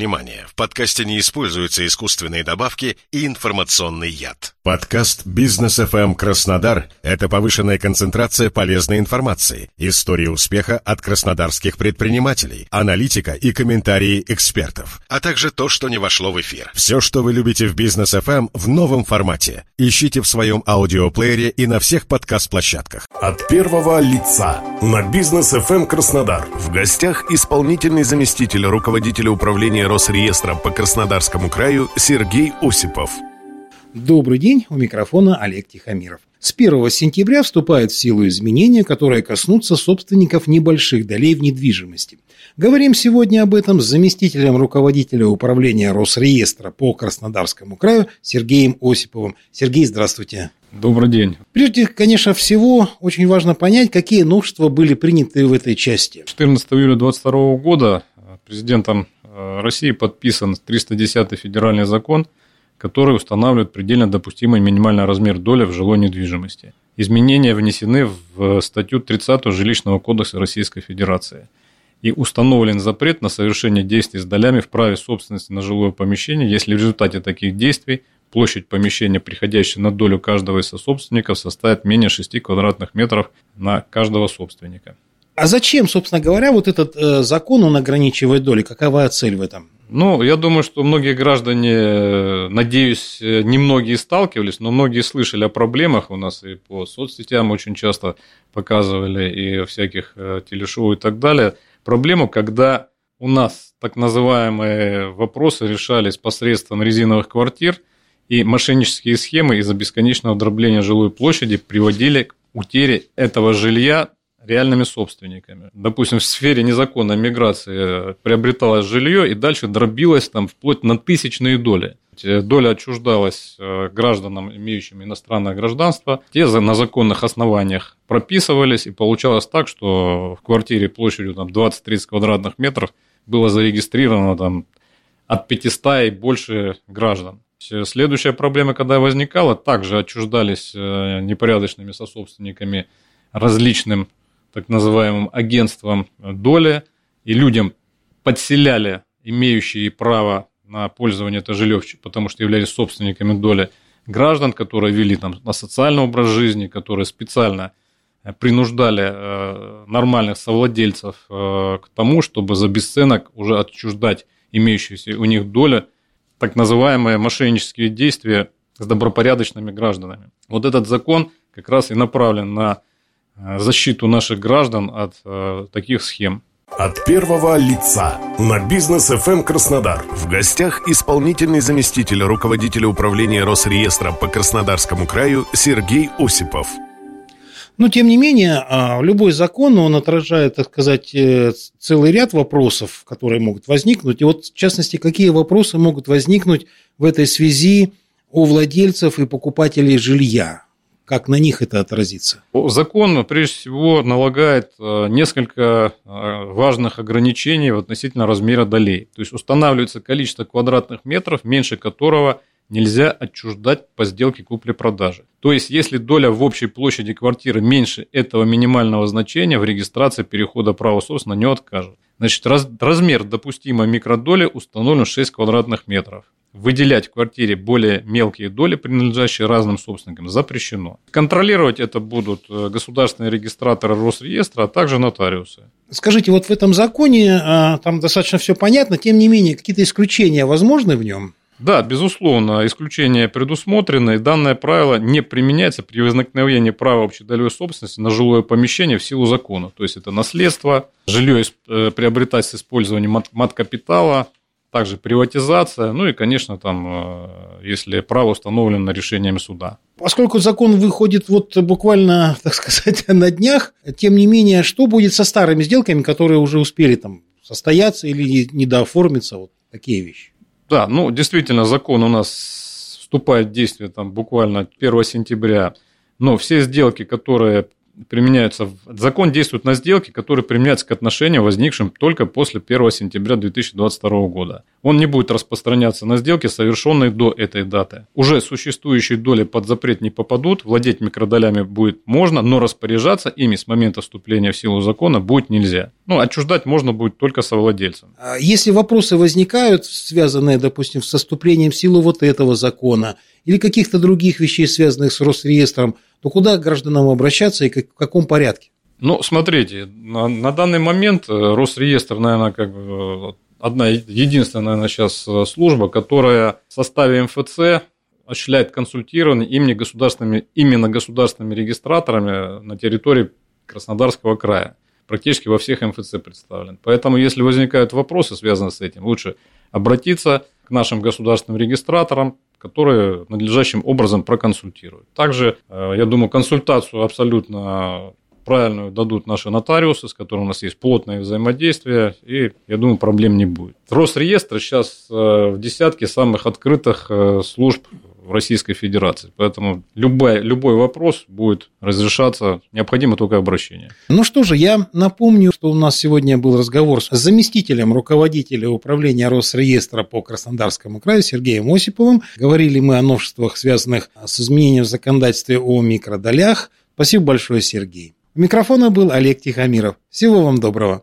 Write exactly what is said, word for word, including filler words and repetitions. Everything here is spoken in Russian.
внимание, в подкасте не используются искусственные добавки и информационный яд. Подкаст «Бизнес.ФМ Краснодар» — это повышенная концентрация полезной информации, истории успеха от краснодарских предпринимателей, аналитика и комментарии экспертов, а также то, что не вошло в эфир. Все, что вы любите в «Бизнес.ФМ» в новом формате. Ищите в своем аудиоплеере и на всех подкаст-площадках. От первого лица на «Бизнес.ФМ Краснодар» в гостях исполнительный заместитель руководителя управления Росреестра по Краснодарскому краю Сергей Осипов. Добрый день, у микрофона Олег Тихомиров. С первого сентября вступают в силу изменения, которые коснутся собственников небольших долей в недвижимости. Говорим сегодня об этом с заместителем руководителя управления Росреестра по Краснодарскому краю Сергеем Осиповым. Сергей, здравствуйте. Добрый день. Прежде, конечно, всего очень важно понять, какие новшества были приняты в этой части. четырнадцатого июля две тысячи двадцать второго года президентом России подписан триста десятый федеральный закон, который устанавливает предельно допустимый минимальный размер доли в жилой недвижимости. Изменения внесены в статью тридцатую Жилищного кодекса Российской Федерации. И установлен запрет на совершение действий с долями в праве собственности на жилое помещение, если в результате таких действий площадь помещения, приходящая на долю каждого из сособственников, составит менее шести квадратных метров на каждого собственника. А зачем, собственно говоря, вот этот э, закон, он ограничивает доли? Какова цель в этом? Ну, я думаю, что многие граждане, надеюсь, немногие сталкивались, но многие слышали о проблемах у нас и по соцсетям очень часто показывали, и о всяких телешоу и так далее. Проблему, когда у нас так называемые вопросы решались посредством резиновых квартир, и мошеннические схемы из-за бесконечного дробления жилой площади приводили к утере этого жилья реальными собственниками. Допустим, в сфере незаконной миграции приобреталось жилье и дальше дробилось там вплоть на тысячные доли. Доля отчуждалась гражданам, имеющим иностранное гражданство. Те на законных основаниях прописывались, и получалось так, что в квартире площадью там двадцать-тридцать квадратных метров было зарегистрировано там от пятисот и больше граждан. Следующая проблема, когда возникала, также отчуждались непорядочными сособственниками различным так называемым агентством доли, и людям подселяли имеющие право на пользование это жилье, потому что являлись собственниками доли, граждан, которые вели там асоциальный образ жизни, которые специально принуждали э, нормальных совладельцев э, к тому, чтобы за бесценок уже отчуждать имеющуюся у них долю, так называемые мошеннические действия с добропорядочными гражданами. Вот этот закон как раз и направлен на защиту наших граждан от э, таких схем. От первого лица на «Бизнес.ФМ Краснодар» в гостях исполнительный заместитель руководителя управления Росреестра по Краснодарскому краю Сергей Осипов. Но, тем не менее, любой закон, он отражает, так сказать, целый ряд вопросов, которые могут возникнуть. И вот, в частности, какие вопросы могут возникнуть в этой связи у владельцев и покупателей жилья? Как на них это отразится? Закон, прежде всего, налагает несколько важных ограничений относительно размера долей. То есть, устанавливается количество квадратных метров, меньше которого нельзя отчуждать по сделке купли-продажи. То есть, если доля в общей площади квартиры меньше этого минимального значения, в регистрации перехода права собственности на нее откажут. Значит, раз, размер допустимой микродоли установлен шесть квадратных метров. Выделять в квартире более мелкие доли, принадлежащие разным собственникам, запрещено. Контролировать это будут государственные регистраторы Росреестра, а также нотариусы. Скажите, вот в этом законе там достаточно все понятно, тем не менее, какие-то исключения возможны в нем? Да, безусловно, исключения предусмотрены, и данное правило не применяется при возникновении права общедолевой собственности на жилое помещение в силу закона. То есть, это наследство, жилье приобретать с использованием маткапитала, также приватизация, ну и, конечно, там, если право установлено решением суда. Поскольку закон выходит вот буквально, так сказать, на днях, тем не менее, что будет со старыми сделками, которые уже успели там состояться или недооформиться, вот такие вещи? Да, ну, действительно, закон у нас вступает в действие там буквально первого сентября, но все сделки, которые применяются, закон действует на сделки, которые применяются к отношениям, возникшим только после первого сентября две тысячи двадцать второго года. Он не будет распространяться на сделки, совершенные до этой даты. Уже существующие доли под запрет не попадут, владеть микродолями будет можно, но распоряжаться ими с момента вступления в силу закона будет нельзя. Ну, отчуждать можно будет только совладельцам. Если вопросы возникают, связанные, допустим, со вступлением в силу вот этого закона или каких-то других вещей, связанных с Росреестром, то куда гражданам обращаться и в каком порядке? Ну, смотрите, на, на данный момент Росреестр, наверное, как бы одна единственная, наверное, сейчас служба, которая в составе МФЦ осуществляет консультирование именно государственными, именно государственными регистраторами на территории Краснодарского края. Практически во всех МФЦ представлен. Поэтому, если возникают вопросы, связанные с этим, лучше обратиться к нашим государственным регистраторам, которые надлежащим образом проконсультируют. Также, я думаю, консультацию абсолютно правильную дадут наши нотариусы, с которыми у нас есть плотное взаимодействие, и, я думаю, проблем не будет. Росреестр сейчас в десятке самых открытых служб в Российской Федерации, поэтому любой, любой вопрос будет разрешаться, необходимо только обращение. Ну что же, я напомню, что у нас сегодня был разговор с заместителем руководителя управления Росреестра по Краснодарскому краю Сергеем Осиповым. Говорили мы о новшествах, связанных с изменением в законодательстве о микродолях. Спасибо большое, Сергей. У микрофона был Олег Тихомиров. Всего вам доброго.